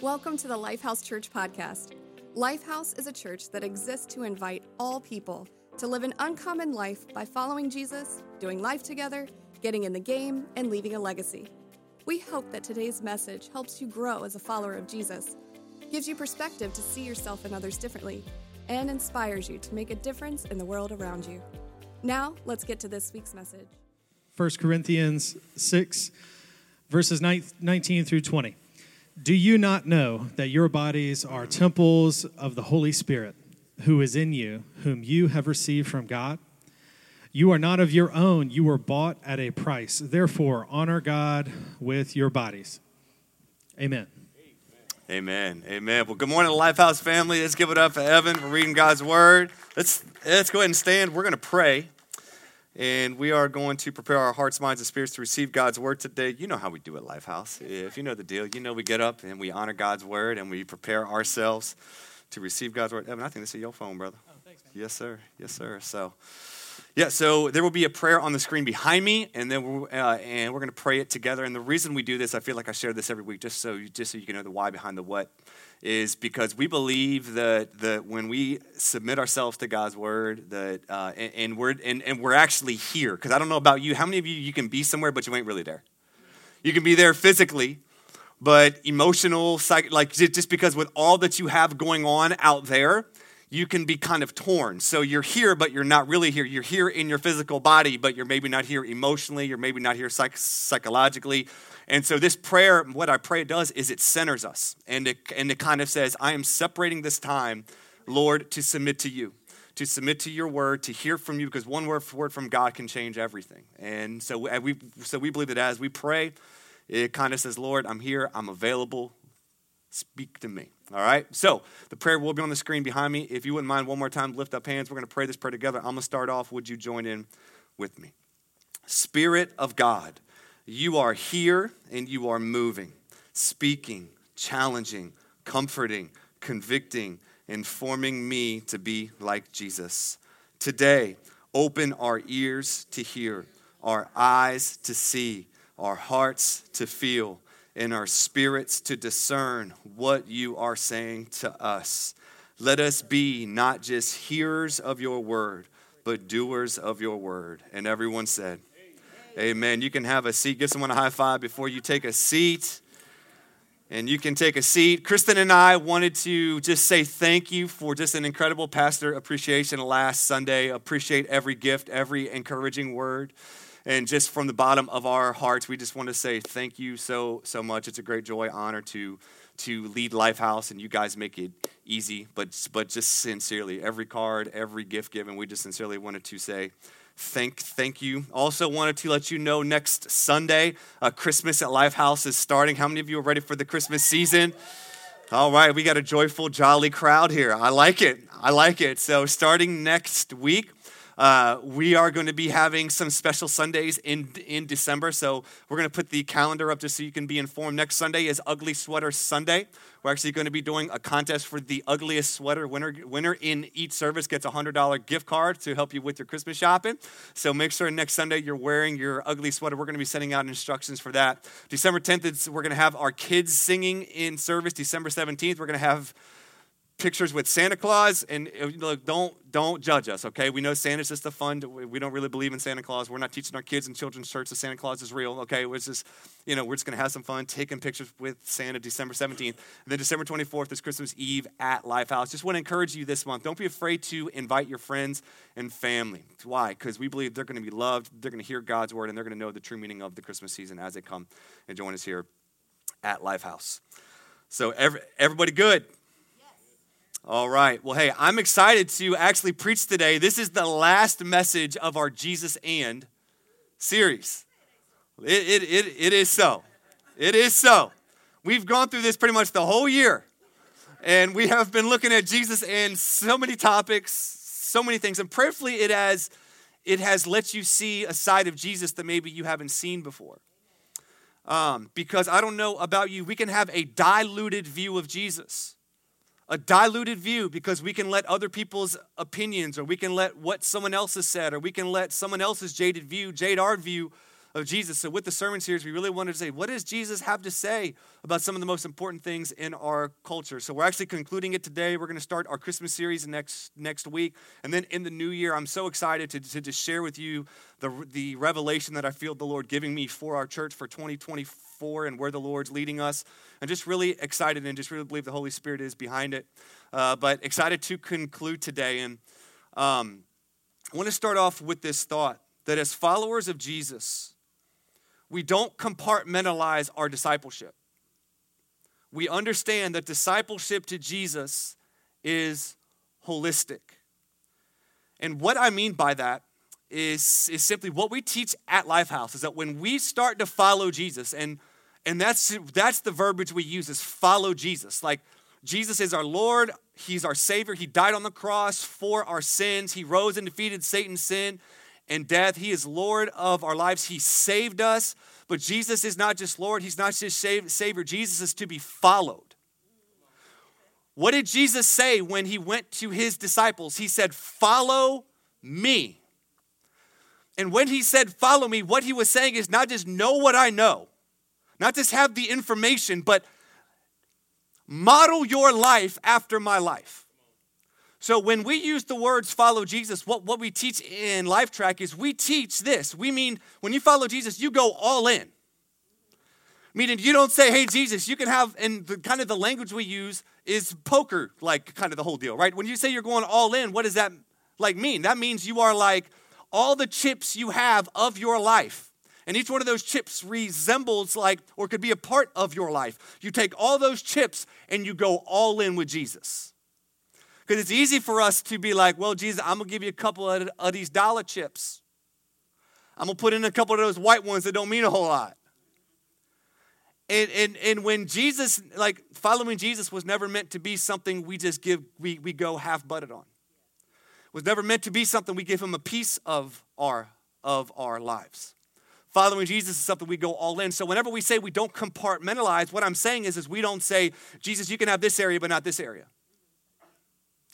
Welcome to the Lifehouse Church podcast. Lifehouse is a church that exists to invite all people to live an uncommon life by following Jesus, doing life together, getting in the game, and leaving a legacy. We hope that today's message helps you grow as a follower of Jesus, gives you perspective to see yourself and others differently, and inspires you to make a difference in the world around you. Now, let's get to this week's message. 1 Corinthians 6, verses 19 through 20. Do you not know that your bodies are temples of the Holy Spirit, who is in you, whom you have received from God? You are not of your own. You were bought at a price. Therefore, honor God with your bodies. Amen. Amen. Amen. Well, good morning, Lifehouse family. Let's give it up for Evan for reading God's word. Let's go ahead and stand. We're going to pray, and we are going to prepare our hearts, minds, and spirits to receive God's word today. You know how we do at Lifehouse. If you know the deal, you know we get up and we honor God's word and we prepare ourselves to receive God's word. Evan, I think this is your phone, brother. Oh, thanks, man. Yes, sir. Yes, sir. So there will be a prayer on the screen behind me, and then we're going to pray it together. And the reason we do this, I feel like I share this every week, just so you can know the why behind the what, is because we believe that when we submit ourselves to God's word, that we're actually here. Because I don't know about you, how many of you can be somewhere but you ain't really there? You can be there physically, but emotional, just because with all that you have going on out there, you can be kind of torn. So you're here, but you're not really here. You're here in your physical body, but you're maybe not here emotionally. You're maybe not here psychologically. And so this prayer, what I pray does is it centers us. And it kind of says, I am separating this time, Lord, to submit to you, to submit to your word, to hear from you, because one word from God can change everything. And so we believe that as we pray, it kind of says, Lord, I'm here, I'm available, speak to me. All right, so the prayer will be on the screen behind me. If you wouldn't mind, one more time, lift up hands. We're going to pray this prayer together. I'm going to start off. Would you join in with me? Spirit of God, you are here and you are moving, speaking, challenging, comforting, convicting, informing me to be like Jesus. Today, open our ears to hear, our eyes to see, our hearts to feel, in our spirits to discern what you are saying to us. Let us be not just hearers of your word, but doers of your word. And everyone said, Amen. You can have a seat. Give someone a high five before you take a seat. And you can take a seat. Kristen and I wanted to just say thank you for just an incredible pastor appreciation last Sunday. Appreciate every gift, every encouraging word. And just from the bottom of our hearts, we just want to say thank you so, so much. It's a great joy, honor to lead Lifehouse, and you guys make it easy. But just sincerely, every card, every gift given, we just sincerely wanted to say thank you. Also wanted to let you know next Sunday, Christmas at Lifehouse is starting. How many of you are ready for the Christmas season? All right, we got a joyful, jolly crowd here. I like it. So starting next week, we are going to be having some special Sundays in December, so we're going to put the calendar up just so you can be informed. Next Sunday is Ugly Sweater Sunday. We're actually going to be doing a contest for the ugliest sweater. Winner in each service gets a $100 gift card to help you with your Christmas shopping. So make sure next Sunday you're wearing your ugly sweater. We're going to be sending out instructions for that. December 10th, we're going to have our kids singing in service. December 17th, we're going to have pictures with Santa Claus, and look, don't judge us, okay? We know Santa's just a fun, we don't really believe in Santa Claus. We're not teaching our kids in children's church that Santa Claus is real, okay? It's just, we're just going to have some fun taking pictures with Santa December 17th. And then December 24th is Christmas Eve at Lifehouse. Just want to encourage you this month. Don't be afraid to invite your friends and family. Why? Because we believe they're going to be loved, they're going to hear God's word, and they're going to know the true meaning of the Christmas season as they come and join us here at Lifehouse. So everybody good? All right. Well, hey, I'm excited to actually preach today. This is the last message of our Jesus and series. It is so. It is so. We've gone through this pretty much the whole year, and we have been looking at Jesus and so many topics, so many things, and prayerfully it has let you see a side of Jesus that maybe you haven't seen before. Because I don't know about you, we can have a diluted view of Jesus. A diluted view because we can let other people's opinions, or we can let what someone else has said, or we can let someone else's jaded view, jade our view of Jesus. So with the sermon series, we really wanted to say, what does Jesus have to say about some of the most important things in our culture? So we're actually concluding it today. We're going to start our Christmas series next week. And then in the new year, I'm so excited to just share with you the revelation that I feel the Lord giving me for our church for 2024 and where the Lord's leading us. I'm just really excited and just really believe the Holy Spirit is behind it. But excited to conclude today. And I want to start off with this thought that as followers of Jesus, we don't compartmentalize our discipleship. We understand that discipleship to Jesus is holistic. And what I mean by that is simply what we teach at Lifehouse is that when we start to follow Jesus, and that's the verbiage we use is follow Jesus. Like Jesus is our Lord, he's our Savior, he died on the cross for our sins, he rose and defeated Satan's sin and death. He is Lord of our lives. He saved us. But Jesus is not just Lord. He's not just Savior. Jesus is to be followed. What did Jesus say when he went to his disciples? He said, follow me. And when he said, follow me, what he was saying is not just know what I know, not just have the information, but model your life after my life. So when we use the words follow Jesus, what we teach in LifeTrack is we teach this. We mean when you follow Jesus, you go all in. Meaning you don't say, hey, Jesus, you can have, and kind of the language we use is poker, like kind of the whole deal, right? When you say you're going all in, what does that like mean? That means you are like all the chips you have of your life. And each one of those chips resembles like, or could be a part of your life. You take all those chips and you go all in with Jesus. Because it's easy for us to be like, well, Jesus, I'm going to give you a couple of these dollar chips. I'm going to put in a couple of those white ones that don't mean a whole lot. And when Jesus, like following Jesus was never meant to be something we just give, we go half-butted on. It was never meant to be something we give him a piece of our lives. Following Jesus is something we go all in. So whenever we say we don't compartmentalize, what I'm saying is we don't say, Jesus, you can have this area, but not this area.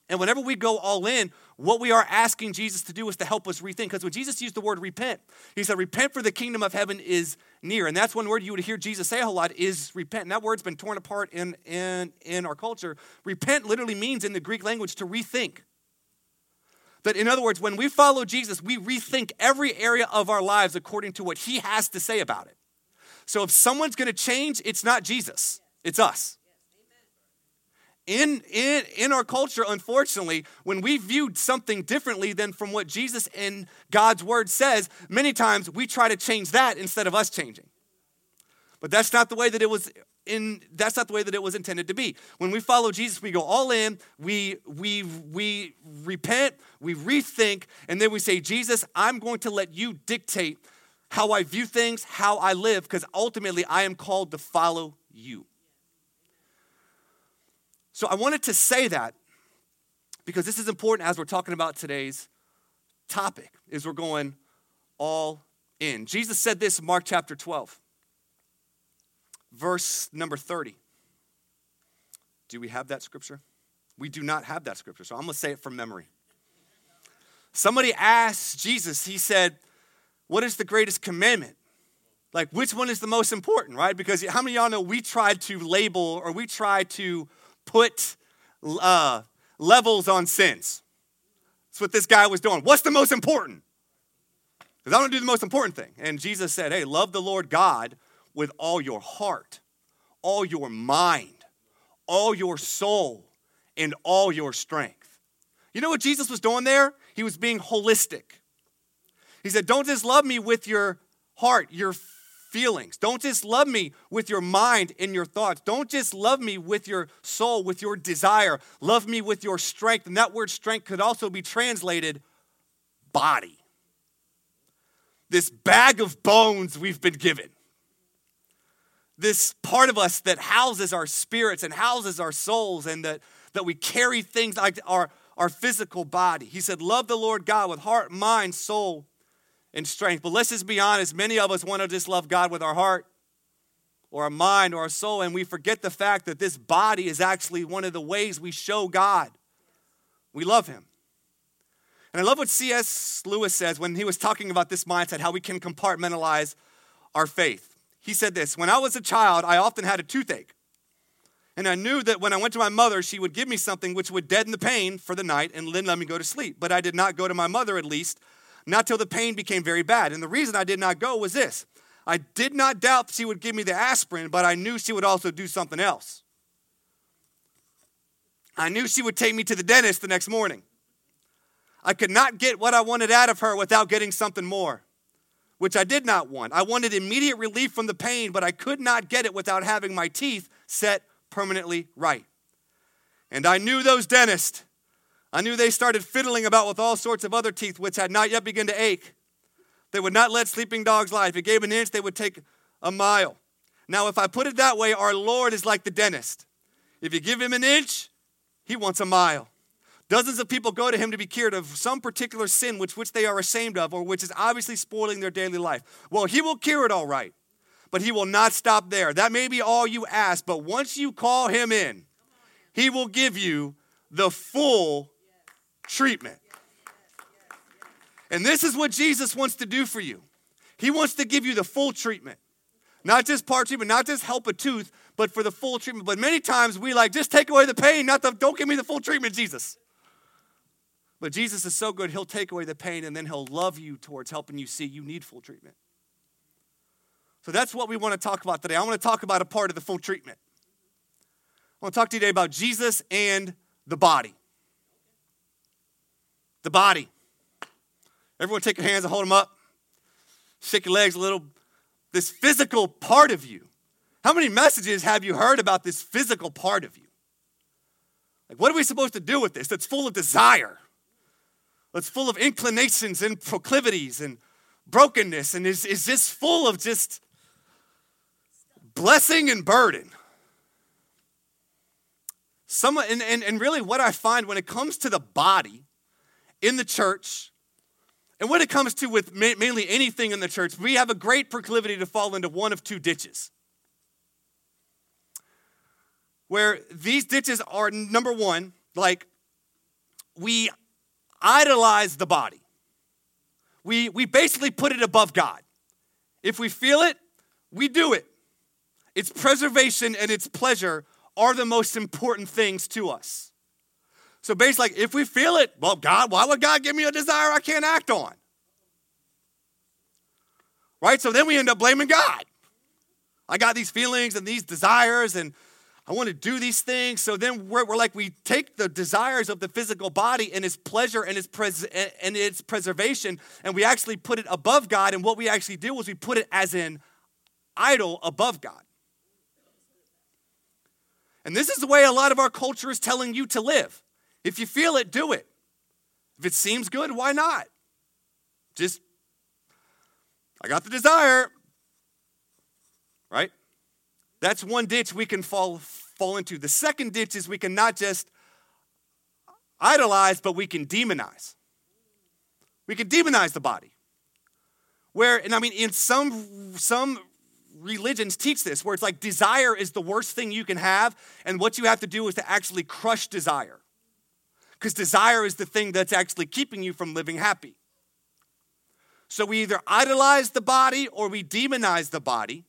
And whenever we go all in, what we are asking Jesus to do is to help us rethink. Because when Jesus used the word repent, he said, repent for the kingdom of heaven is near. And that's one word you would hear Jesus say a whole lot is repent. And that word's been torn apart in our culture. Repent literally means in the Greek language to rethink. That in other words, when we follow Jesus, we rethink every area of our lives according to what he has to say about it. So if someone's going to change, it's not Jesus, it's us. In our culture, unfortunately, when we viewed something differently than from what Jesus and God's word says, many times we try to change that instead of us changing. But that's not the way that it was intended to be. When we follow Jesus, we go all in, we repent, we rethink, and then we say, Jesus, I'm going to let you dictate how I view things, how I live, because ultimately I am called to follow you. So I wanted to say that because this is important as we're talking about today's topic, is we're going all in. Jesus said this in Mark chapter 12, verse number 30. Do we have that scripture? We do not have that scripture, so I'm going to say it from memory. Somebody asked Jesus, he said, what is the greatest commandment? Like, which one is the most important, right? Because how many of y'all know we tried to label or we tried to put levels on sins. That's what this guy was doing. What's the most important? Because I don't do the most important thing. And Jesus said, hey, love the Lord God with all your heart, all your mind, all your soul, and all your strength. You know what Jesus was doing there? He was being holistic. He said, don't just love me with your heart, your feelings. Don't just love me with your mind and your thoughts. Don't just love me with your soul, with your desire. Love me with your strength. And that word strength could also be translated body. This bag of bones we've been given. This part of us that houses our spirits and houses our souls and that we carry things like our physical body. He said, love the Lord God with heart, mind, soul, and strength. But let's just be honest, many of us want to just love God with our heart or our mind or our soul, and we forget the fact that this body is actually one of the ways we show God we love him. And I love what C.S. Lewis says when he was talking about this mindset, how we can compartmentalize our faith. He said this, when I was a child, I often had a toothache. And I knew that when I went to my mother, she would give me something which would deaden the pain for the night and then let me go to sleep. But I did not go to my mother, at least, not till the pain became very bad. And the reason I did not go was this. I did not doubt she would give me the aspirin, but I knew she would also do something else. I knew she would take me to the dentist the next morning. I could not get what I wanted out of her without getting something more, which I did not want. I wanted immediate relief from the pain, but I could not get it without having my teeth set permanently right. And I knew those dentists. I knew they started fiddling about with all sorts of other teeth which had not yet begun to ache. They would not let sleeping dogs lie. If it gave an inch, they would take a mile. Now, if I put it that way, our Lord is like the dentist. If you give him an inch, he wants a mile. Dozens of people go to him to be cured of some particular sin which they are ashamed of or which is obviously spoiling their daily life. Well, he will cure it all right. But he will not stop there. That may be all you ask, but once you call him in, he will give you the full treatment. And this is what Jesus wants to do for you. He wants to give you the full treatment. Not just part treatment, not just help a tooth, but for the full treatment. But many times we like, just take away the pain, don't give me the full treatment, Jesus. But Jesus is so good, he'll take away the pain and then he'll love you towards helping you see you need full treatment. So that's what we want to talk about today. I want to talk about a part of the full treatment. I want to talk to you today about Jesus and the body. The body. Everyone take your hands and hold them up. Shake your legs a little. This physical part of you. How many messages have you heard about this physical part of you? Like, what are we supposed to do with this that's full of desire? That's full of inclinations and proclivities and brokenness. And is this full of just blessing and burden. And really what I find when it comes to the body in the church, and when it comes to with mainly anything in the church, we have a great proclivity to fall into one of two ditches. Where these ditches are, number one, like we idolize the body. We basically put it above God. If we feel it, we do it. Its preservation and its pleasure are the most important things to us. So basically, like, if we feel it, well, God, why would God give me a desire I can't act on? Right? So then we end up blaming God. I got these feelings and these desires, and I want to do these things. So then we're like, we take the desires of the physical body and its pleasure and its preservation, and we actually put it above God. And what we actually do is we put it as an idol above God. And this is the way a lot of our culture is telling you to live. If you feel it, do it. If it seems good, why not? Just, I got the desire, right? That's one ditch we can fall into. The second ditch is we can not just idolize, but we can demonize. We can demonize the body. Where, and I mean, in some religions teach this, where it's like desire is the worst thing you can have, and what you have to do is to actually crush desire. Because desire is the thing that's actually keeping you from living happy. So we either idolize the body or we demonize the body.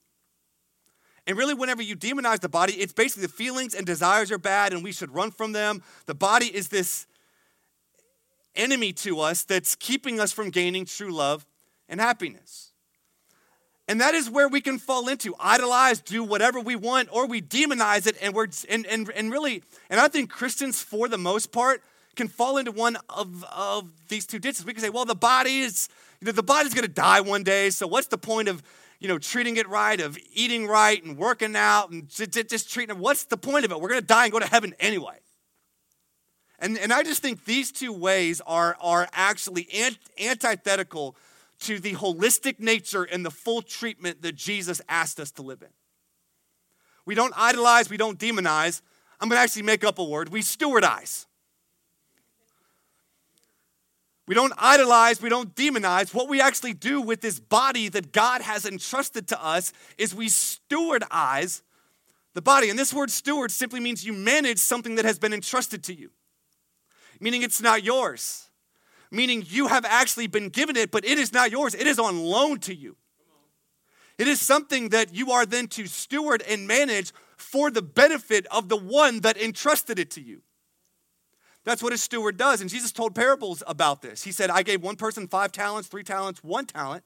And really, whenever you demonize the body, it's basically the feelings and desires are bad and we should run from them. The body is this enemy to us that's keeping us from gaining true love and happiness. And that is where we can fall into. Idolize, do whatever we want, or we demonize it. And we're and I think Christians, for the most part, can fall into one of these two ditches. We can say, well, the body is, you know, the body's going to die one day, so what's the point of, you know, treating it right, of eating right and working out and just treating it? What's the point of it? We're going to die and go to heaven anyway. And I just think these two ways are actually antithetical to the holistic nature and the full treatment that Jesus asked us to live in. We don't idolize, we don't demonize. I'm gonna actually make up a word, we stewardize. We don't idolize, we don't demonize. What we actually do with this body that God has entrusted to us is we stewardize the body. And this word steward simply means you manage something that has been entrusted to you, meaning it's not yours. Meaning you have actually been given it, but it is not yours. It is on loan to you. It is something that you are then to steward and manage for the benefit of the one that entrusted it to you. That's what a steward does. And Jesus told parables about this. He said, I gave one person 5 talents, 3 talents, 1 talent.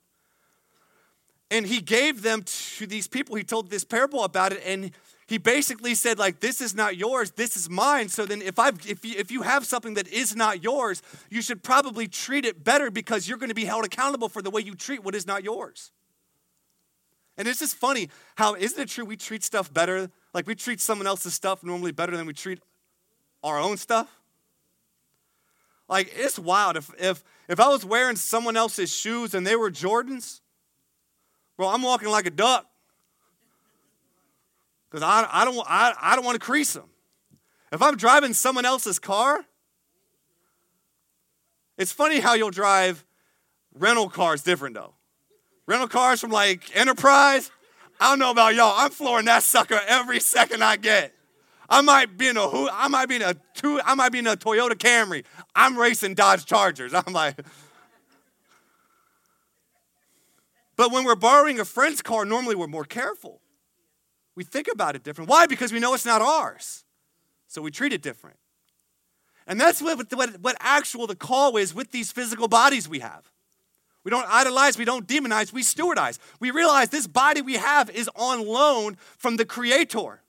And he gave them to these people. He told this parable about it. And he basically said, like, this is not yours. This is mine. So then if you have something that is not yours, you should probably treat it better because you're going to be held accountable for the way you treat what is not yours. And it's just funny how, isn't it true we treat stuff better? Like, we treat someone else's stuff normally better than we treat our own stuff. Like, it's wild. If I was wearing someone else's shoes and they were Jordans, well, I'm walking like a duck because I don't want to crease them. If I'm driving someone else's car, it's funny how you'll drive rental cars different though. Rental cars from like Enterprise, I don't know about y'all. I'm flooring that sucker every second I get. I might be in a Toyota Camry. I'm racing Dodge Chargers. I'm like, but when we're borrowing a friend's car, normally we're more careful. We think about it different. Why? Because we know it's not ours, so we treat it different. And that's what actual the call is with these physical bodies we have. We don't idolize, we don't demonize, we stewardize. We realize this body we have is on loan from the Creator.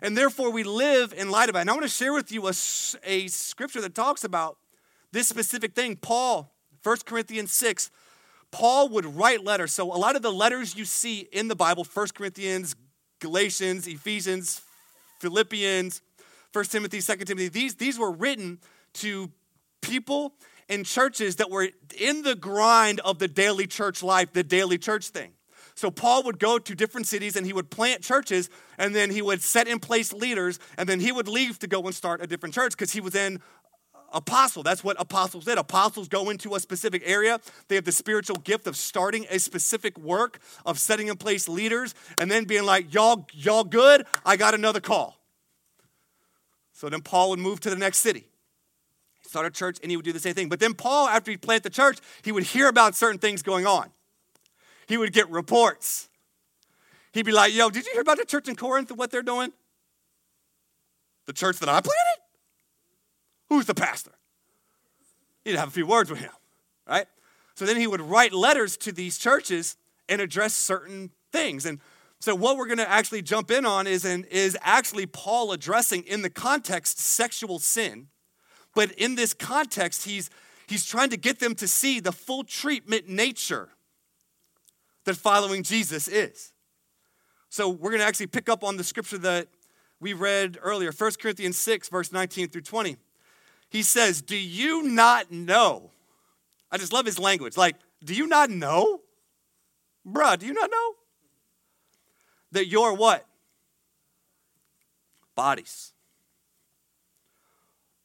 And therefore, we live in light of it. And I want to share with you a scripture that talks about this specific thing. Paul, 1 Corinthians 6, Paul would write letters. So a lot of the letters you see in the Bible, 1 Corinthians, Galatians, Ephesians, Philippians, 1 Timothy, 2 Timothy, these were written to people and churches that were in the grind of the daily church life, the daily church thing. So Paul would go to different cities and he would plant churches and then he would set in place leaders and then he would leave to go and start a different church because he was an apostle. That's what apostles did. Apostles go into a specific area. They have the spiritual gift of starting a specific work, of setting in place leaders and then being like, y'all good? I got another call. So then Paul would move to the next city. He started a church and he would do the same thing. But then Paul, after he planted the church, he would hear about certain things going on. He would get reports. He'd be like, yo, did you hear about the church in Corinth and what they're doing? The church that I planted? Who's the pastor? He'd have a few words with him, right? So then he would write letters to these churches and address certain things. And so what we're going to actually jump in on is actually Paul addressing in the context sexual sin. But in this context, he's trying to get them to see the full treatment nature that following Jesus is. So we're going to actually pick up on the scripture that we read earlier, 1 Corinthians 6, verse 19 through 20. He says, do you not know? I just love his language. Like, do you not know? Bruh, do you not know? That your what? Bodies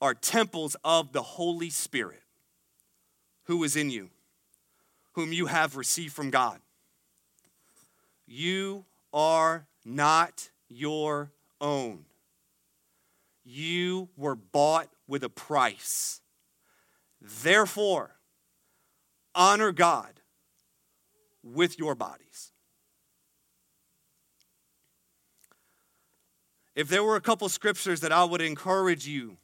are temples of the Holy Spirit who is in you, whom you have received from God. You are not your own. You were bought with a price. Therefore, honor God with your bodies. If there were a couple scriptures that I would encourage you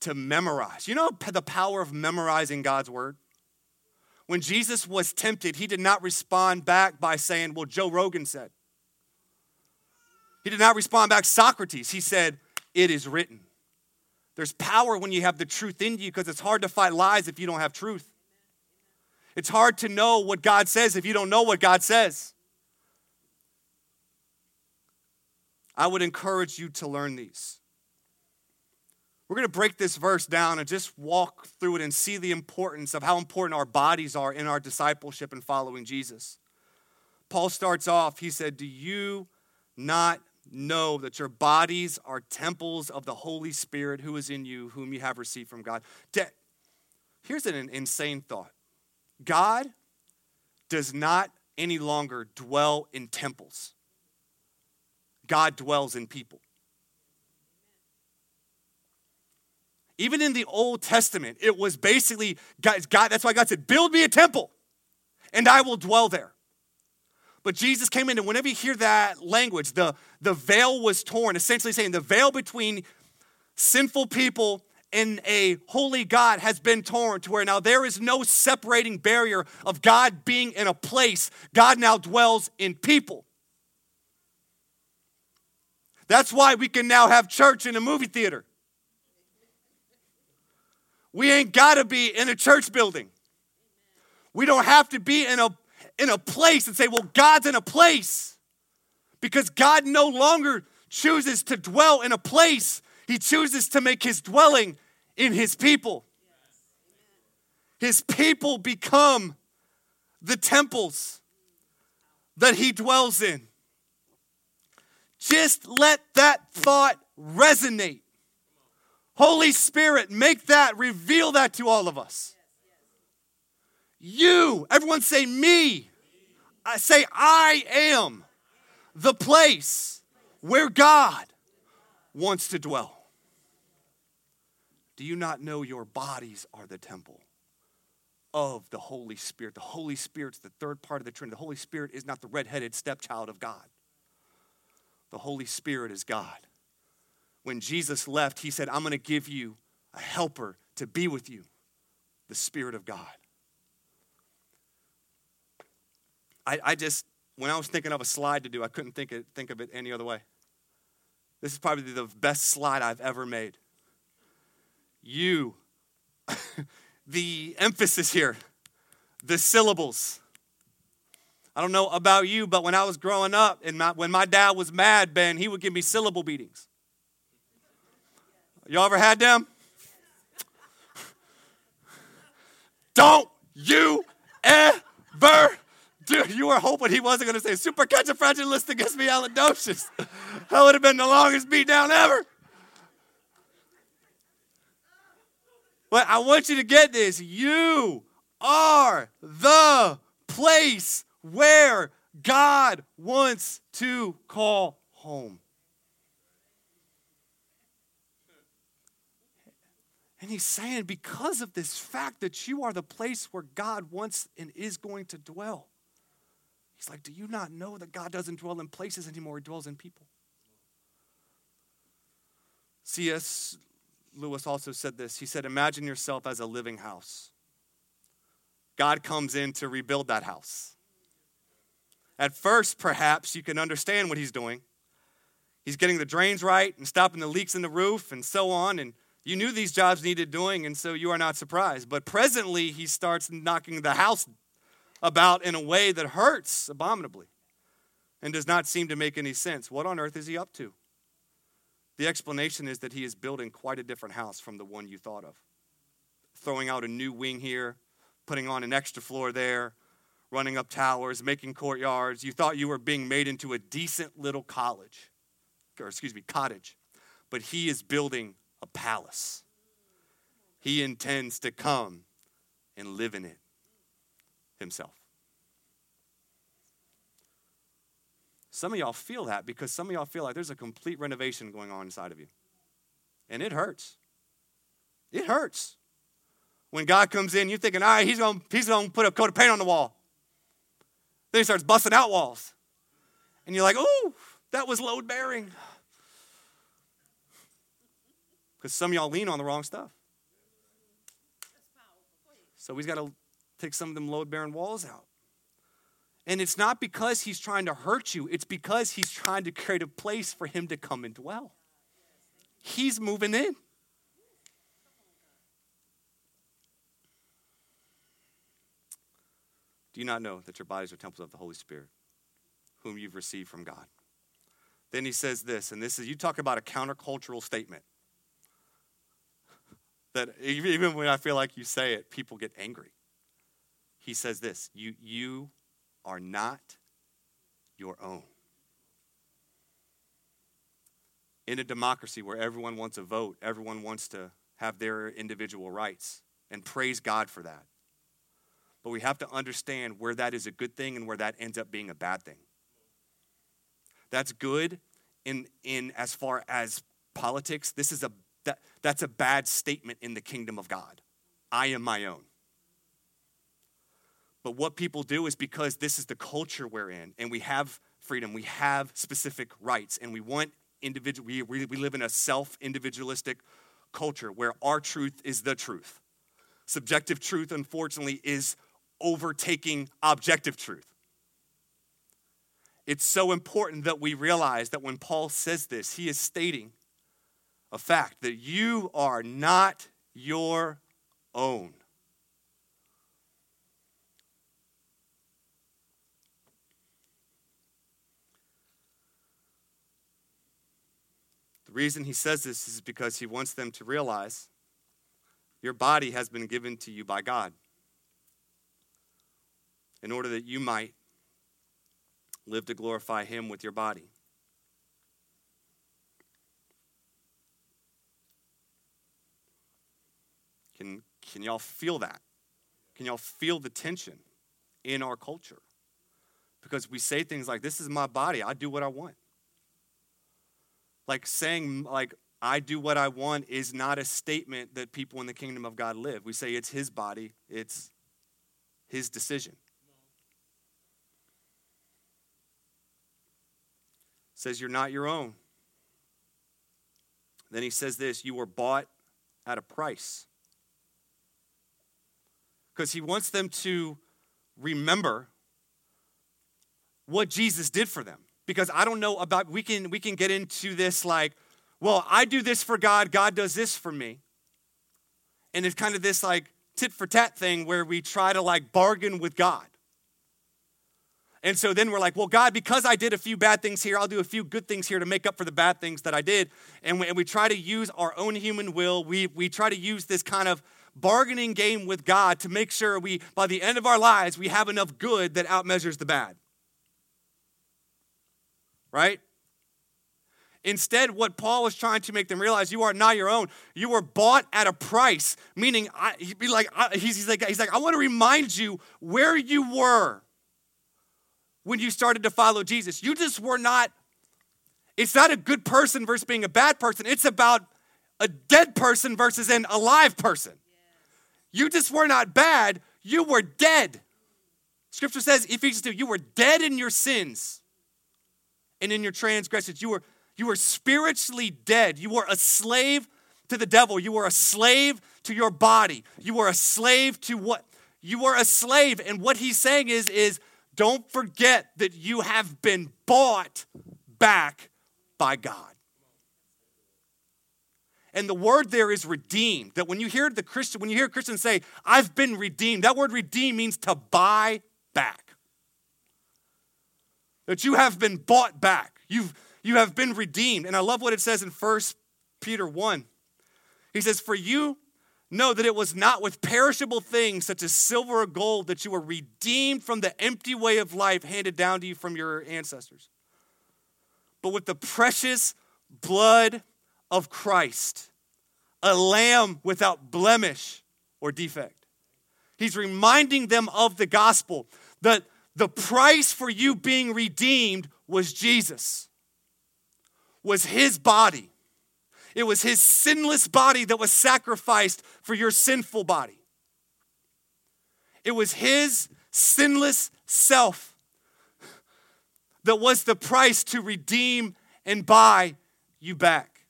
to memorize, you know the power of memorizing God's word? When Jesus was tempted, he did not respond back by saying, well, Joe Rogan said. He did not respond back, Socrates. He said, it is written. There's power when you have the truth in you because it's hard to fight lies if you don't have truth. It's hard to know what God says if you don't know what God says. I would encourage you to learn these. We're going to break this verse down and just walk through it and see the importance of how important our bodies are in our discipleship and following Jesus. Paul starts off, he said, do you not know that your bodies are temples of the Holy Spirit who is in you, whom you have received from God? Here's an insane thought. God does not any longer dwell in temples. God dwells in people. Even in the Old Testament, it was basically, God, that's why God said, build me a temple and I will dwell there. But Jesus came in, and whenever you hear that language, the veil was torn, essentially saying the veil between sinful people and a holy God has been torn to where now there is no separating barrier of God being in a place. God now dwells in people. That's why we can now have church in a movie theater. We ain't got to be in a church building. We don't have to be in a place and say, well, God's in a place. Because God no longer chooses to dwell in a place. He chooses to make his dwelling in his people. His people become the temples that he dwells in. Just let that thought resonate. Holy Spirit, make that, reveal that to all of us. You, everyone say me. I say I am the place where God wants to dwell. Do you not know your bodies are the temple of the Holy Spirit? The Holy Spirit's the third part of the Trinity. The Holy Spirit is not the redheaded stepchild of God. The Holy Spirit is God. When Jesus left, he said, I'm going to give you a helper to be with you, the Spirit of God. I just, when I was thinking of a slide to do, I couldn't think of it any other way. This is probably the best slide I've ever made. You, the emphasis here, the syllables. I don't know about you, but when I was growing up, and when my dad was mad, Ben, he would give me syllable beatings. Y'all ever had them? Don't you ever do. You were hoping he wasn't going to say supercalifragilisticexpialidocious. That would have been the longest beatdown ever. But I want you to get this. You are the place where God wants to call home. And he's saying, because of this fact that you are the place where God wants and is going to dwell, he's like, do you not know that God doesn't dwell in places anymore? He dwells in people. C.S. Lewis also said this. He said, imagine yourself as a living house. God comes in to rebuild that house. At first, perhaps, you can understand what he's doing. He's getting the drains right and stopping the leaks in the roof and so on, and you knew these jobs needed doing, and so you are not surprised. But presently, he starts knocking the house about in a way that hurts abominably and does not seem to make any sense. What on earth is he up to? The explanation is that he is building quite a different house from the one you thought of. Throwing out a new wing here, putting on an extra floor there, running up towers, making courtyards. You thought you were being made into a decent little cottage. But he is building a palace. He intends to come and live in it himself. Some of y'all feel that because some of y'all feel like there's a complete renovation going on inside of you. And it hurts. It hurts. When God comes in, you're thinking, all right, he's gonna put a coat of paint on the wall. Then he starts busting out walls. And you're like, ooh, that was load bearing. Because some of y'all lean on the wrong stuff. So he's got to take some of them load-bearing walls out. And it's not because he's trying to hurt you. It's because he's trying to create a place for him to come and dwell. He's moving in. Do you not know that your bodies are temples of the Holy Spirit, whom you've received from God? Then he says this, and this is, you talk about a countercultural statement. That even when I feel like you say it, people get angry. He says this, you are not your own. In a democracy where everyone wants a vote, everyone wants to have their individual rights, and praise God for that. But we have to understand where that is a good thing and where that ends up being a bad thing. That's good in as far as politics. This is a That's a bad statement in the kingdom of God. I am my own. But what people do is because this is the culture we're in, and we have freedom, we have specific rights, and we want individual. We live in a self-individualistic culture where our truth is the truth. Subjective truth, unfortunately, is overtaking objective truth. It's so important that we realize that when Paul says this, he is stating a fact that you are not your own. The reason he says this is because he wants them to realize your body has been given to you by God in order that you might live to glorify him with your body. Can y'all feel that? Can y'all feel the tension in our culture? Because we say things like, this is my body, I do what I want. Like saying, like, I do what I want is not a statement that people in the kingdom of God live. We say it's his body, it's his decision. Says you're not your own. Then he says this, you were bought at a price. Because he wants them to remember what Jesus did for them. Because I don't know about, we can get into this like, well, I do this for God, God does this for me. And it's kind of this like tit for tat thing where we try to like bargain with God. And so then we're like, well, God, because I did a few bad things here, I'll do a few good things here to make up for the bad things that I did. And we try to use our own human will. We try to use this kind of bargaining game with God to make sure we, by the end of our lives, we have enough good that outmeasures the bad. Right? Instead, what Paul is trying to make them realize, you are not your own. You were bought at a price, meaning he's like, I want to remind you where you were. When you started to follow Jesus, you just were not, it's not a good person versus being a bad person. It's about a dead person versus an alive person. You just were not bad. You were dead. Scripture says, Ephesians 2, you were dead in your sins and in your transgressions. You were spiritually dead. You were a slave to the devil. You were a slave to your body. You were a slave to what? You were a slave. And what he's saying is, don't forget that you have been bought back by God. And the word there is redeemed. That when you hear Christians say, I've been redeemed, that word redeem means to buy back. That you have been bought back. You have been redeemed. And I love what it says in 1 Peter 1. He says, for you know that it was not with perishable things such as silver or gold that you were redeemed from the empty way of life handed down to you from your ancestors, but with the precious blood of Christ, a lamb without blemish or defect. He's reminding them of the gospel, that the price for you being redeemed was Jesus, was his body. It was his sinless body that was sacrificed for your sinful body. It was his sinless self that was the price to redeem and buy you back.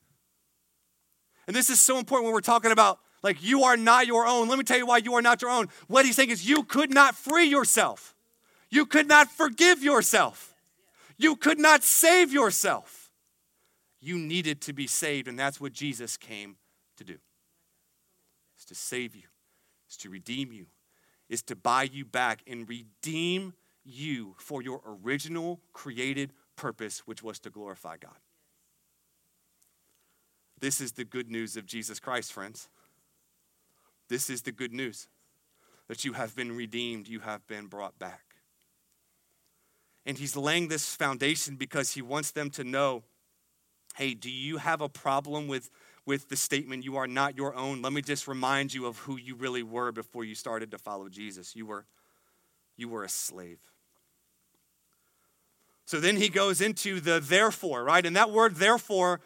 And this is so important when we're talking about, like, you are not your own. Let me tell you why you are not your own. What he's saying is you could not free yourself. You could not forgive yourself. You could not save yourself. You needed to be saved, and that's what Jesus came to do. It's to save you. It's to redeem you. It's to buy you back and redeem you for your original created purpose, which was to glorify God. This is the good news of Jesus Christ, friends. This is the good news, that you have been redeemed, you have been brought back. And he's laying this foundation because he wants them to know, hey, do you have a problem with the statement, you are not your own? Let me just remind you of who you really were before you started to follow Jesus. You were a slave. So then he goes into the therefore, right? And that word therefore,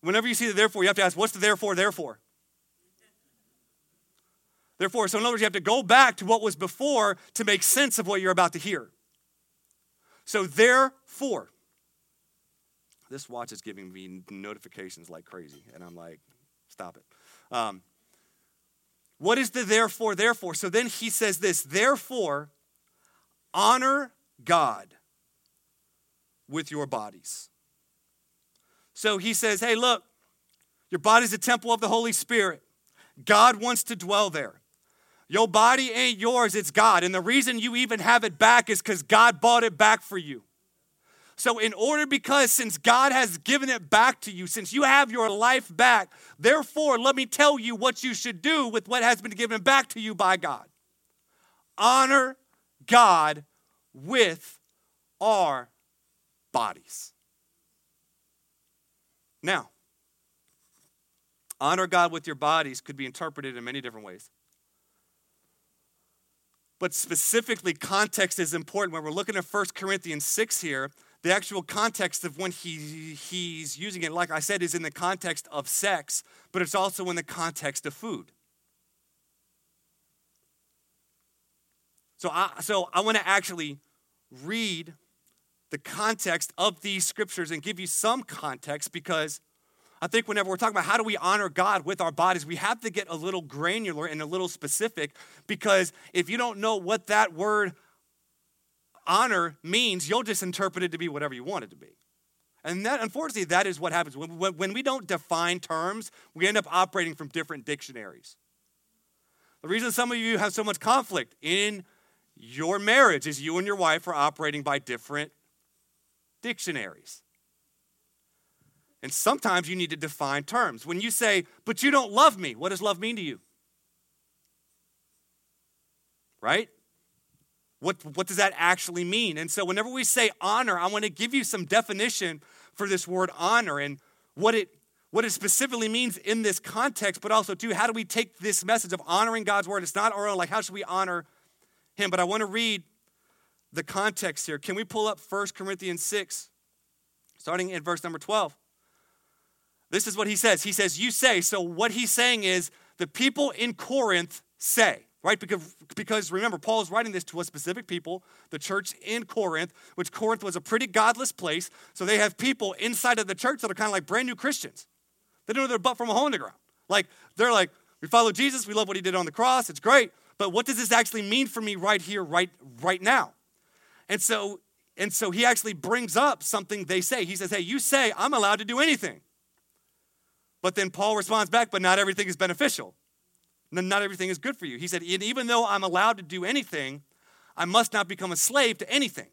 whenever you see the therefore, you have to ask, what's the therefore? Therefore, so in other words, you have to go back to what was before to make sense of what you're about to hear. So therefore, this watch is giving me notifications like crazy, and I'm like, stop it. What is the therefore, therefore? So then he says this, therefore, honor God with your bodies. So he says, hey, look, your body's a temple of the Holy Spirit. God wants to dwell there. Your body ain't yours, it's God. And the reason you even have it back is because God bought it back for you. So since God has given it back to you, since you have your life back, therefore, let me tell you what you should do with what has been given back to you by God. Honor God with our bodies. Now, honor God with your bodies could be interpreted in many different ways. But specifically, context is important. When we're looking at 1 Corinthians 6 here, the actual context of when he's using it, like I said, is in the context of sex, but it's also in the context of food. So I want to actually read the context of these scriptures and give you some context, because I think whenever we're talking about how do we honor God with our bodies, we have to get a little granular and a little specific, because if you don't know what that word honor means, you'll just interpret it to be whatever you want it to be. And that, unfortunately, that is what happens. When we don't define terms, we end up operating from different dictionaries. The reason some of you have so much conflict in your marriage is you and your wife are operating by different dictionaries. And sometimes you need to define terms. When you say, but you don't love me, what does love mean to you? Right? What does that actually mean? And so whenever we say honor, I want to give you some definition for this word honor and what it specifically means in this context, but also, too, how do we take this message of honoring God's word? It's not our own, like how should we honor him? But I want to read the context here. Can we pull up 1 Corinthians 6, starting at verse number 12? This is what he says. He says, you say. So what he's saying is the people in Corinth say, right? Because remember, Paul is writing this to a specific people, the church in Corinth, which Corinth was a pretty godless place. So they have people inside of the church that are kind of like brand new Christians. They don't know their butt from a hole in the ground. Like, they're like, we follow Jesus. We love what he did on the cross. It's great. But what does this actually mean for me right here, right now? And so he actually brings up something they say. He says, hey, you say I'm allowed to do anything. But then Paul responds back, but not everything is beneficial. Not everything is good for you. He said, and even though I'm allowed to do anything, I must not become a slave to anything.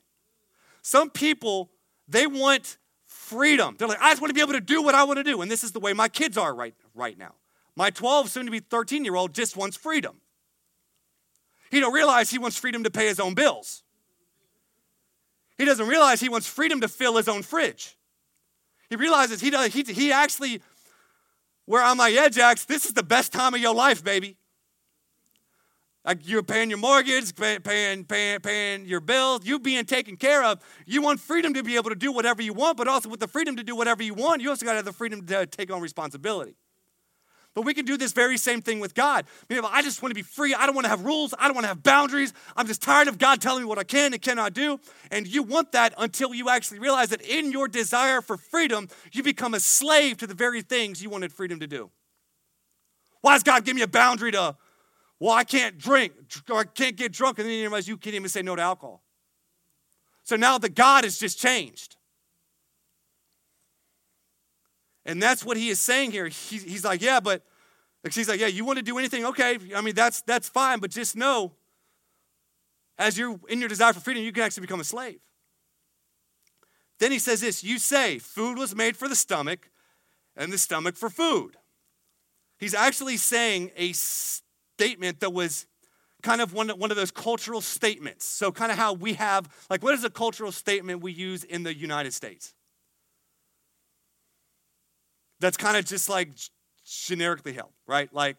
Some people, they want freedom. They're like, I just want to be able to do what I want to do. And this is the way my kids are right now. My 12, soon to be 13-year-old just wants freedom. He don't realize he wants freedom to pay his own bills. He doesn't realize he wants freedom to fill his own fridge. He realizes he actually... Where I'm like, yeah, Jax, this is the best time of your life, baby. Like, you're paying your mortgage, paying your bills, you being taken care of. You want freedom to be able to do whatever you want, but also with the freedom to do whatever you want, you also got to have the freedom to take on responsibility. But we can do this very same thing with God. I just want to be free. I don't want to have rules. I don't want to have boundaries. I'm just tired of God telling me what I can and cannot do. And you want that until you actually realize that in your desire for freedom, you become a slave to the very things you wanted freedom to do. Why does God give me a boundary to, well, I can't drink or I can't get drunk? And then you realize you can't even say no to alcohol. So now the God has just changed. And that's what he is saying here. He's like, yeah, but he's like, yeah, you want to do anything? Okay, I mean, that's fine. But just know, as you're in your desire for freedom, you can actually become a slave. Then he says this, you say food was made for the stomach and the stomach for food. He's actually saying a statement that was kind of one of those cultural statements. So kind of how we have, like, what is a cultural statement we use in the United States? That's kind of just like generically held, right? Like,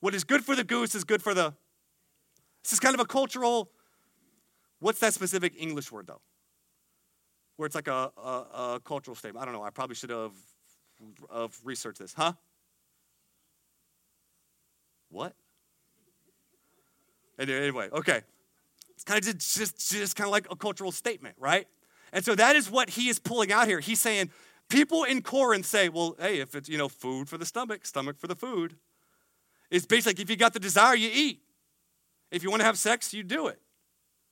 what is good for the goose is good for the... This is kind of a cultural... What's that specific English word, though? Where it's like a cultural statement. I don't know. I probably should have researched this. Huh? What? Anyway, okay. It's kind of just kind of like a cultural statement, right? And so that is what he is pulling out here. He's saying people in Corinth say, well, hey, if it's, food for the stomach, stomach for the food. It's basically like if you got the desire, you eat. If you want to have sex, you do it.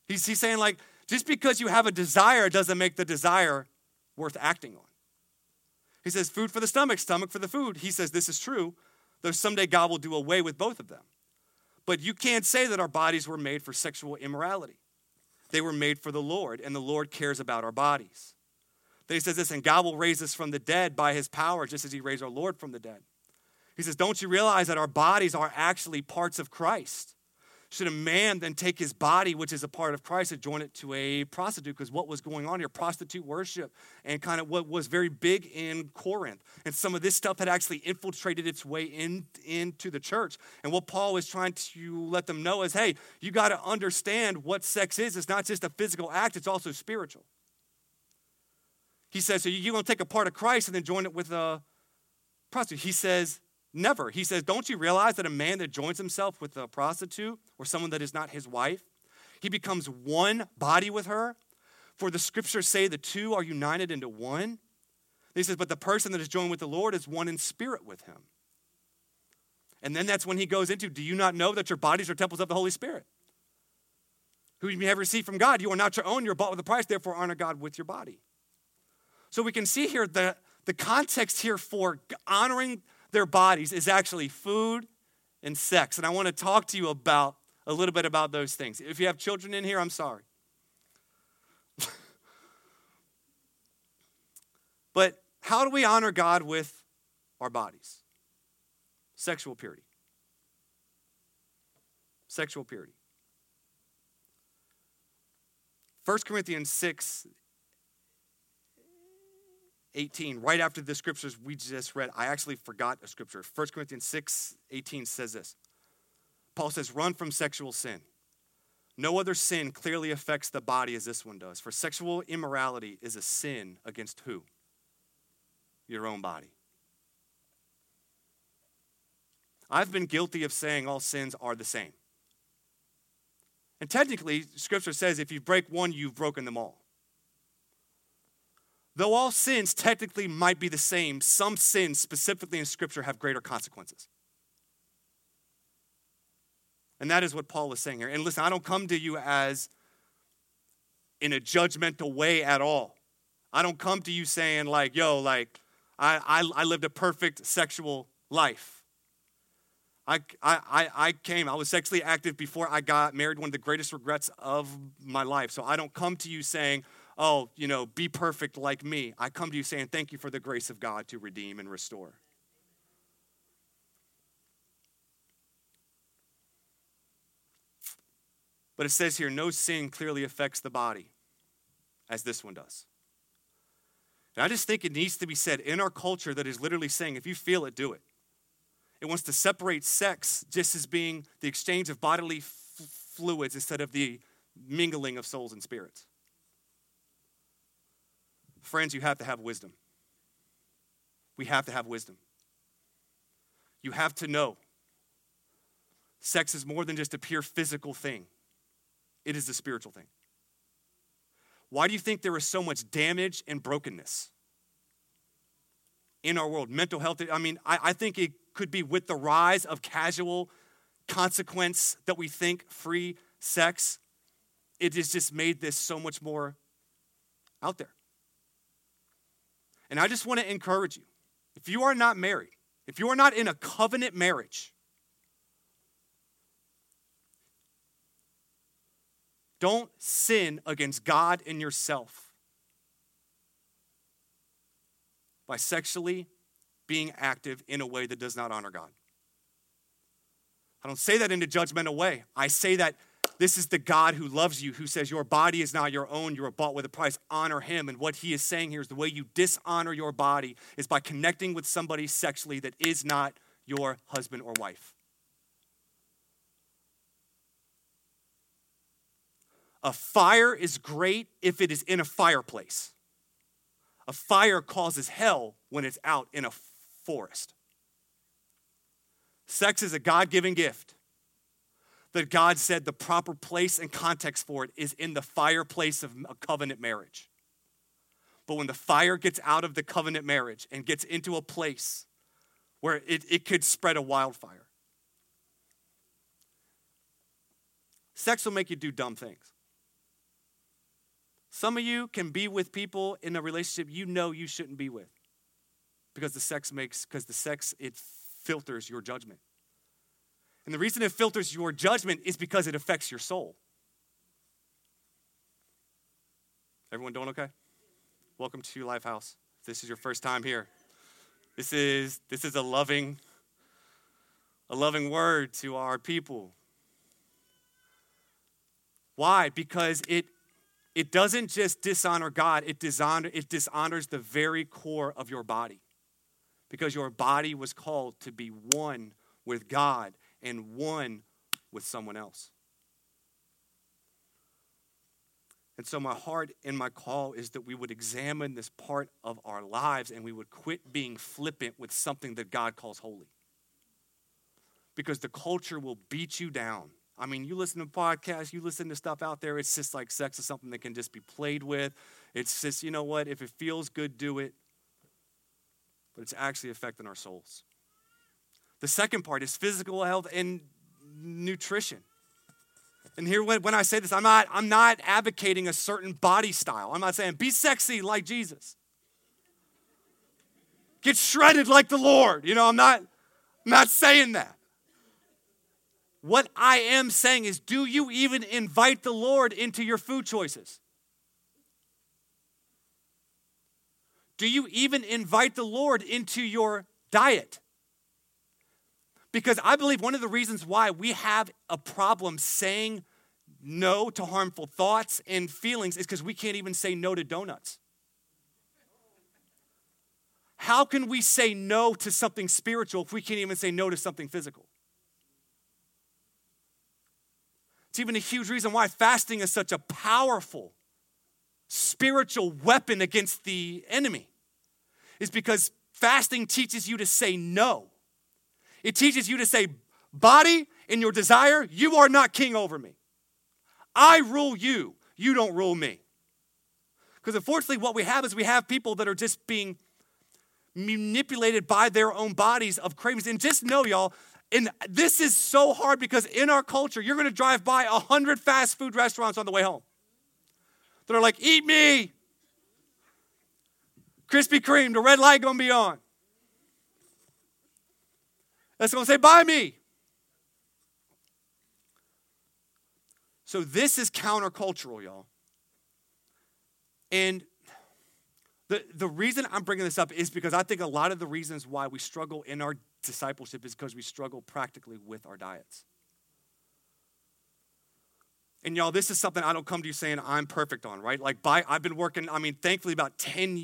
He's saying like, just because you have a desire doesn't make the desire worth acting on. He says, food for the stomach, stomach for the food. He says, this is true, though someday God will do away with both of them. But you can't say that our bodies were made for sexual immorality. They were made for the Lord, and the Lord cares about our bodies. Then he says this, and God will raise us from the dead by his power, just as he raised our Lord from the dead. He says, don't you realize that our bodies are actually parts of Christ? Should a man then take his body, which is a part of Christ, and join it to a prostitute? Because what was going on here, prostitute worship, and kind of what was very big in Corinth. And some of this stuff had actually infiltrated its way into the church. And what Paul is trying to let them know is, hey, you got to understand what sex is. It's not just a physical act. It's also spiritual. He says, so you're going to take a part of Christ and then join it with a prostitute. He says, never. He says, don't you realize that a man that joins himself with a prostitute or someone that is not his wife, he becomes one body with her? For the scriptures say the two are united into one. And he says, but the person that is joined with the Lord is one in spirit with him. And then that's when he goes into, do you not know that your bodies are temples of the Holy Spirit, who you have received from God? You are not your own. You're bought with a price. Therefore, honor God with your body. So we can see here the context here for honoring their bodies is actually food and sex. And I want to talk to you about a little bit about those things. If you have children in here, I'm sorry. But how do we honor God with our bodies? Sexual purity. Sexual purity. 1 Corinthians 6:18, right after the scriptures we just read. I actually forgot a scripture. 1 Corinthians 6:18 says this. Paul says, run from sexual sin. No other sin clearly affects the body as this one does. For sexual immorality is a sin against who? Your own body. I've been guilty of saying all sins are the same. And technically, scripture says if you break one, you've broken them all. Though all sins technically might be the same, some sins specifically in Scripture have greater consequences. And that is what Paul is saying here. And listen, I don't come to you as in a judgmental way at all. I don't come to you saying like, yo, like, I lived a perfect sexual life. I was sexually active before I got married, one of the greatest regrets of my life. So I don't come to you saying, oh, be perfect like me. I come to you saying, thank you for the grace of God to redeem and restore. But it says here, no sin clearly affects the body as this one does. And I just think it needs to be said in our culture that is literally saying, if you feel it, do it. It wants to separate sex just as being the exchange of bodily fluids instead of the mingling of souls and spirits. Friends, you have to have wisdom. We have to have wisdom. You have to know sex is more than just a pure physical thing. It is a spiritual thing. Why do you think there is so much damage and brokenness in our world? Mental health, I think it could be with the rise of casual consequence that we think free sex. It has just made this so much more out there. And I just want to encourage you, if you are not married, if you are not in a covenant marriage, don't sin against God and yourself by sexually being active in a way that does not honor God. I don't say that in a judgmental way. I say that this is the God who loves you, who says your body is not your own. You are bought with a price. Honor him. And what he is saying here is the way you dishonor your body is by connecting with somebody sexually that is not your husband or wife. A fire is great if it is in a fireplace. A fire causes hell when it's out in a forest. Sex is a God-given gift. that God said the proper place and context for it is in the fireplace of a covenant marriage. But when the fire gets out of the covenant marriage and gets into a place where it could spread a wildfire. Sex will make you do dumb things. Some of you can be with people in a relationship you know you shouldn't be with because the sex, it filters your judgment. And the reason it filters your judgment is because it affects your soul. Everyone doing okay? Welcome to Lifehouse. If this is your first time here, this is a loving word to our people. Why? Because it doesn't just dishonor God, it dishonors the very core of your body. Because your body was called to be one with God and one with someone else. And so my heart and my call is that we would examine this part of our lives and we would quit being flippant with something that God calls holy. Because the culture will beat you down. I mean, you listen to podcasts, you listen to stuff out there, it's just like sex is something that can just be played with. It's just, you know what, if it feels good, do it. But it's actually affecting our souls. The second part is physical health and nutrition. And here, when I say this, I'm not advocating a certain body style. I'm not saying be sexy like Jesus. Get shredded like the Lord. You know, I'm not saying that. What I am saying is, do you even invite the Lord into your food choices? Do you even invite the Lord into your diet? Because I believe one of the reasons why we have a problem saying no to harmful thoughts and feelings is because we can't even say no to donuts. How can we say no to something spiritual if we can't even say no to something physical? It's even a huge reason why fasting is such a powerful spiritual weapon against the enemy, is because fasting teaches you to say no. It teaches you to say, body, in your desire, you are not king over me. I rule you. You don't rule me. Because unfortunately what we have is we have people that are just being manipulated by their own bodies of cravings. And just know, y'all, and this is so hard because in our culture, you're going to drive by 100 fast food restaurants on the way home that are like, eat me. Krispy Kreme, the red light going to be on. That's going to say, buy me. So this is countercultural, y'all. And the reason I'm bringing this up is because I think a lot of the reasons why we struggle in our discipleship is because we struggle practically with our diets. And y'all, this is something I don't come to you saying I'm perfect on, right? Like, I've been working, I mean, thankfully about 10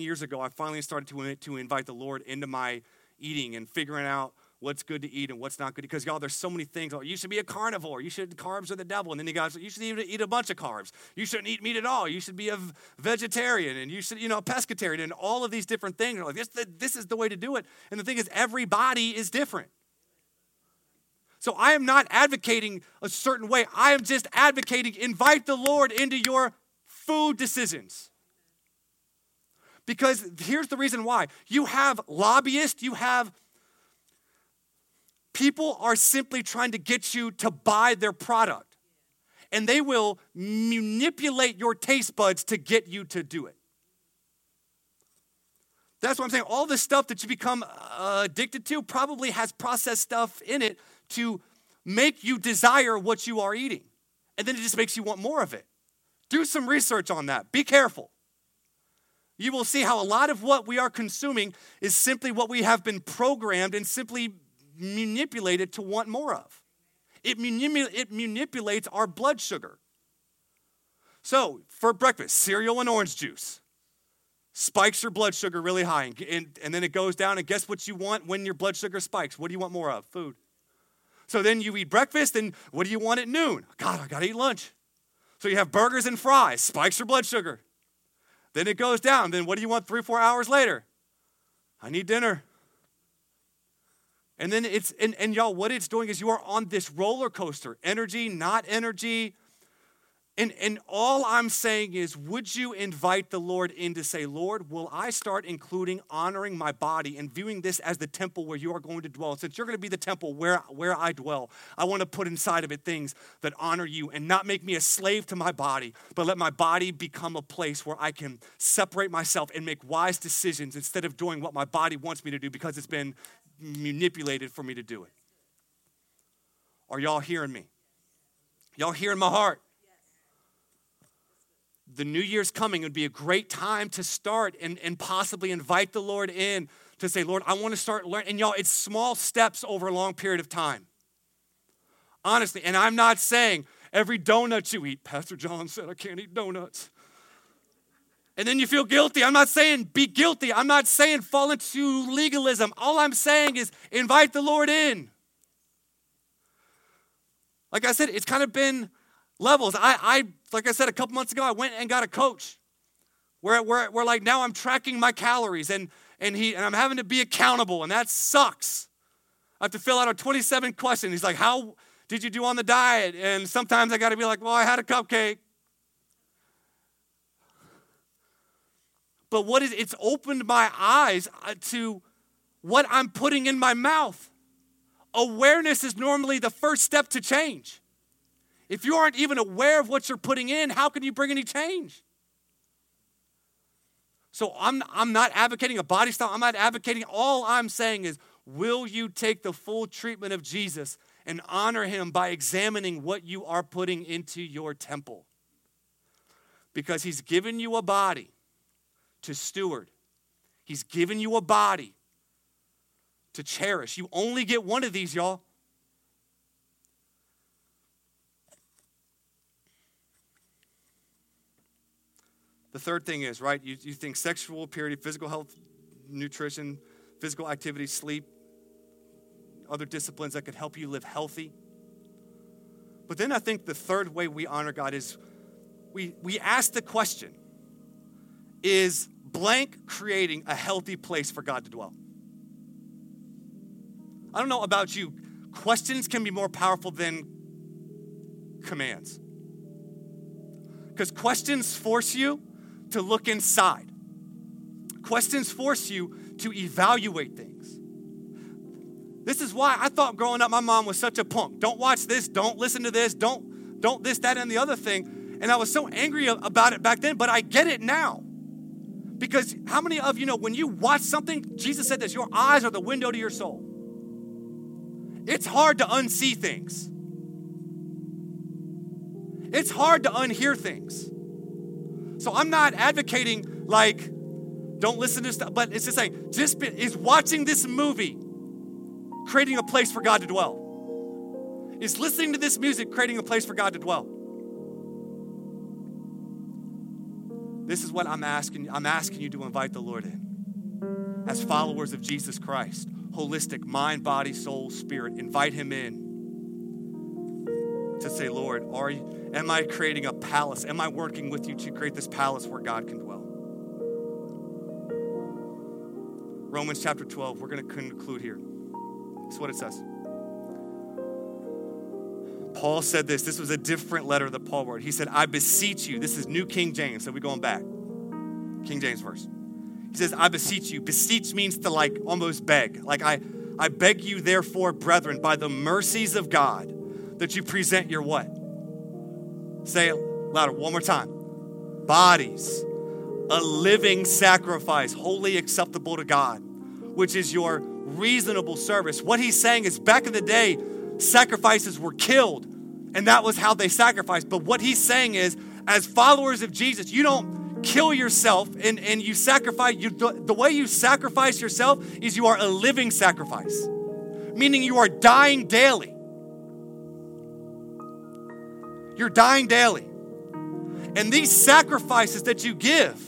years ago, I finally started to invite the Lord into my eating and figuring out what's good to eat and what's not good. Because, y'all, there's so many things. Oh, you should be a carnivore. Carbs are the devil. And then you guys, you should even eat a bunch of carbs. You shouldn't eat meat at all. You should be a vegetarian. And you should, a pescatarian. And all of these different things. Like, this is the way to do it. And the thing is, every body is different. So I am not advocating a certain way. I am just advocating invite the Lord into your food decisions. Because here's the reason why. You have lobbyists, you have people are simply trying to get you to buy their product. And they will manipulate your taste buds to get you to do it. That's what I'm saying. All this stuff that you become addicted to probably has processed stuff in it to make you desire what you are eating. And then it just makes you want more of it. Do some research on that. Be careful. You will see how a lot of what we are consuming is simply what we have been programmed and simply manipulated to want more of. It manipulates our blood sugar. So for breakfast, cereal and orange juice spikes your blood sugar really high, and then it goes down, and guess what you want when your blood sugar spikes? What do you want more of? Food. So then you eat breakfast, and what do you want at noon? God, I gotta eat lunch. So you have burgers and fries, spikes your blood sugar. Then it goes down. Then what do you want 3 or 4 hours later? I need dinner. And then it's, and y'all, what it's doing is you are on this roller coaster, energy, not energy. And all I'm saying is, would you invite the Lord in to say, Lord, will I start including honoring my body and viewing this as the temple where you are going to dwell? Since you're going to be the temple where I dwell, I want to put inside of it things that honor you and not make me a slave to my body, but let my body become a place where I can separate myself and make wise decisions instead of doing what my body wants me to do because it's been manipulated for me to do it. Are y'all hearing me? Y'all hearing my heart? The new year's coming. It would be a great time to start and possibly invite the Lord in to say, Lord, I want to start learning. And y'all, it's small steps over a long period of time. Honestly, and I'm not saying every donut you eat, Pastor John said I can't eat donuts, and then you feel guilty. I'm not saying be guilty. I'm not saying fall into legalism. All I'm saying is invite the Lord in. Like I said, it's kind of been levels. I like I said, a couple months ago, I went and got a coach where like now I'm tracking my calories and I'm having to be accountable, and that sucks. I have to fill out a 27 question. He's like, how did you do on the diet? And sometimes I got to be like, well, I had a cupcake. But it's opened my eyes to what I'm putting in my mouth. Awareness is normally the first step to change. If you aren't even aware of what you're putting in, how can you bring any change? So I'm not advocating a body style. I'm not advocating. All I'm saying is, will you take the full treatment of Jesus and honor him by examining what you are putting into your temple? Because he's given you a body to steward. He's given you a body to cherish. You only get one of these, y'all. The third thing is, right, you think sexual purity, physical health, nutrition, physical activity, sleep, other disciplines that could help you live healthy. But then I think the third way we honor God is we ask the question, is blank creating a healthy place for God to dwell? I don't know about you. Questions can be more powerful than commands. Because questions force you to look inside. Questions force you to evaluate things. This is why I thought growing up my mom was such a punk. Don't watch this, don't listen to this, don't this, that, and the other thing. And I was so angry about it back then, but I get it now. Because how many of you know when you watch something, Jesus said this, your eyes are the window to your soul. It's hard to unsee things. It's hard to unhear things. So I'm not advocating like, don't listen to stuff, but it's just saying, is watching this movie creating a place for God to dwell? Is listening to this music creating a place for God to dwell? This is what I'm asking. I'm asking you to invite the Lord in. As followers of Jesus Christ, holistic, mind, body, soul, spirit, invite him in. To say, Lord, am I creating a palace? Am I working with you to create this palace where God can dwell? Romans chapter 12, we're going to conclude here. That's what it says. Paul said this. This was a different letter that Paul wrote. He said, I beseech you. This is New King James, so we're going back. King James verse. He says, I beseech you. Beseech means to like almost beg. Like I beg you, therefore, brethren, by the mercies of God, that you present your what? Say it louder, one more time. Bodies, a living sacrifice, wholly acceptable to God, which is your reasonable service. What he's saying is back in the day, sacrifices were killed, and that was how they sacrificed. But what he's saying is, as followers of Jesus, you don't kill yourself and you sacrifice. The way you sacrifice yourself is you are a living sacrifice, meaning you are dying daily. You're dying daily. And these sacrifices that you give,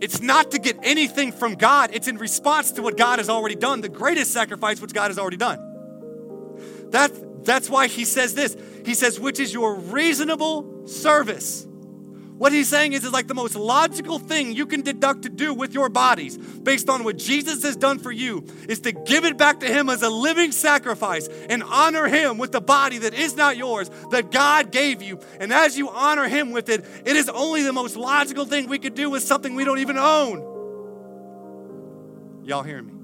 it's not to get anything from God. It's in response to what God has already done, the greatest sacrifice which God has already done. That's why he says this. He says, which is your reasonable service, What he's saying is like the most logical thing you can deduct to do with your bodies based on what Jesus has done for you is to give it back to him as a living sacrifice and honor him with the body that is not yours, that God gave you. And as you honor him with it, it is only the most logical thing we could do with something we don't even own. Y'all hearing me?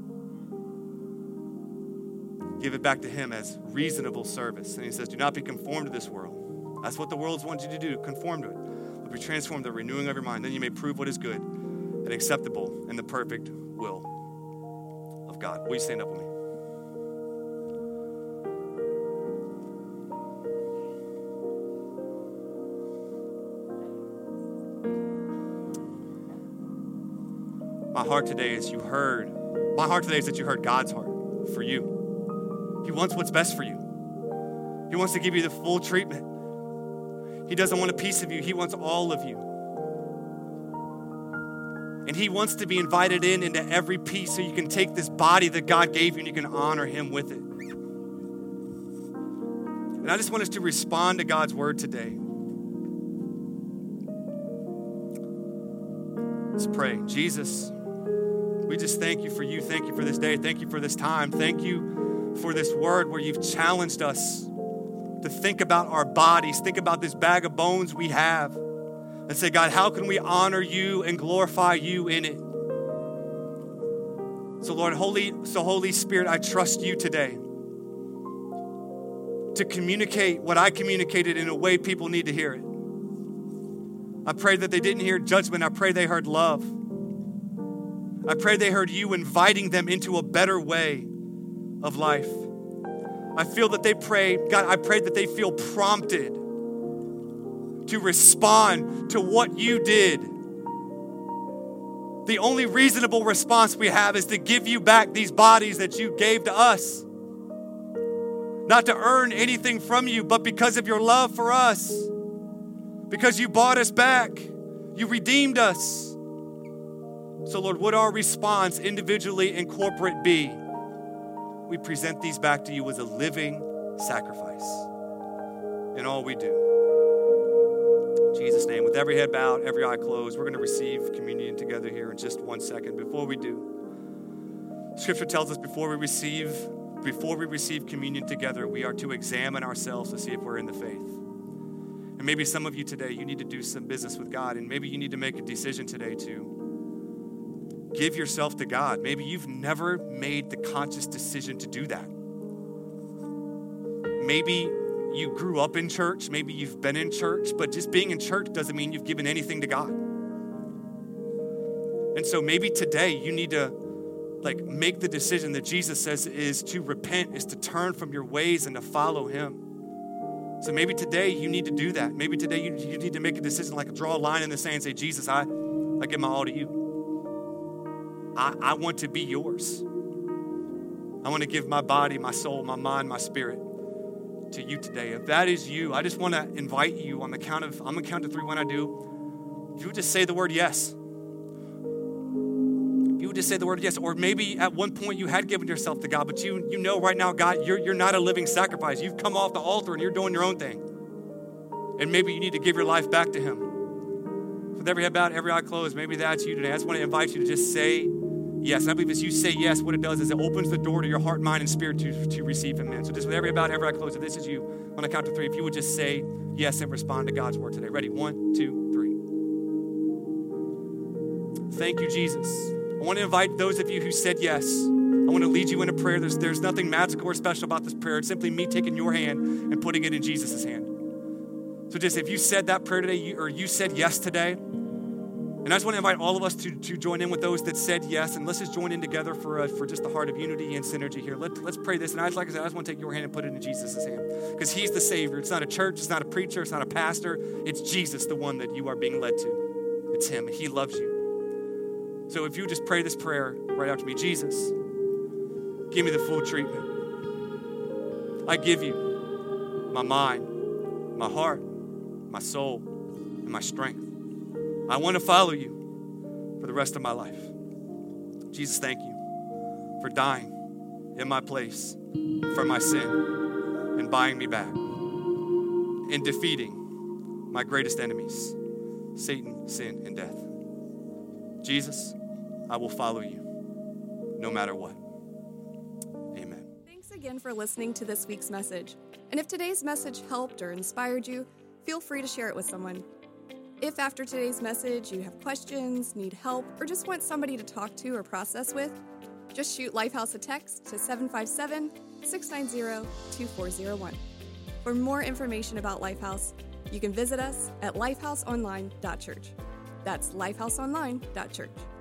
Give it back to him as reasonable service. And he says, do not be conformed to this world. That's what the world's wants you to do, conform to it. Be transformed, the renewing of your mind. Then you may prove what is good and acceptable and the perfect will of God. Will you stand up with me? My heart today is that you heard God's heart for you. He wants what's best for you. He wants to give you the full treatment. He doesn't want a piece of you. He wants all of you. And he wants to be invited into every piece so you can take this body that God gave you and you can honor him with it. And I just want us to respond to God's word today. Let's pray. Jesus, we just thank you for you. Thank you for this day. Thank you for this time. Thank you for this word where you've challenged us to think about our bodies, think about this bag of bones we have and say, God, how can we honor you and glorify you in it? So Lord, Holy Spirit, I trust you today to communicate what I communicated in a way people need to hear it. I pray that they didn't hear judgment. I pray they heard love. I pray they heard you inviting them into a better way of life. I feel that they pray, God, I pray that they feel prompted to respond to what you did. The only reasonable response we have is to give you back these bodies that you gave to us. Not to earn anything from you, but because of your love for us. Because you bought us back. You redeemed us. So Lord, would our response individually and corporate be? We present these back to you as a living sacrifice in all we do. In Jesus' name, with every head bowed, every eye closed, we're going to receive communion together here in just 1 second. Before we do, Scripture tells us before we receive communion together, we are to examine ourselves to see if we're in the faith. And maybe some of you today, you need to do some business with God, and maybe you need to make a decision today to give yourself to God. Maybe you've never made the conscious decision to do that. Maybe you grew up in church. Maybe you've been in church, but just being in church doesn't mean you've given anything to God. And so maybe today you need to make the decision that Jesus says is to repent, is to turn from your ways and to follow him. So maybe today you need to do that. Maybe today you need to make a decision, draw a line in the sand and say, Jesus, I give my all to you. I want to be yours. I want to give my body, my soul, my mind, my spirit to you today. If that is you, I just want to invite you on the count of, I'm going to count to three when I do. If you would just say the word yes. If you would just say the word yes. Or maybe at one point you had given yourself to God, but you know right now, God, you're not a living sacrifice. You've come off the altar and you're doing your own thing. And maybe you need to give your life back to him. With every head bowed, every eye closed, maybe that's you today. I just want to invite you to just say yes. And I believe as you say yes, what it does is it opens the door to your heart, mind, and spirit to receive him, man. So just with every head bowed, every eye closed, if this is you, on a count to three, if you would just say yes and respond to God's word today. Ready? 1, 2, 3. Thank you, Jesus. I want to invite those of you who said yes. I want to lead you in a prayer. There's nothing magical or special about this prayer. It's simply me taking your hand and putting it in Jesus' hand. So just if you said that prayer today, you said yes today, and I just want to invite all of us to join in with those that said yes, and let's just join in together for just the heart of unity and synergy here. Let's pray this, and I just want to take your hand and put it in Jesus' hand, because he's the Savior. It's not a church, it's not a preacher, it's not a pastor. It's Jesus, the one that you are being led to. It's him, he loves you. So if you just pray this prayer right after me, Jesus, give me the full treatment. I give you my mind, my heart, my soul, and my strength. I want to follow you for the rest of my life. Jesus, thank you for dying in my place for my sin and buying me back and defeating my greatest enemies. Satan, sin, and death. Jesus, I will follow you no matter what. Amen. Thanks again for listening to this week's message. And if today's message helped or inspired you, feel free to share it with someone. If after today's message you have questions, need help, or just want somebody to talk to or process with, just shoot Lifehouse a text to 757-690-2401. For more information about Lifehouse, you can visit us at lifehouseonline.church. That's lifehouseonline.church.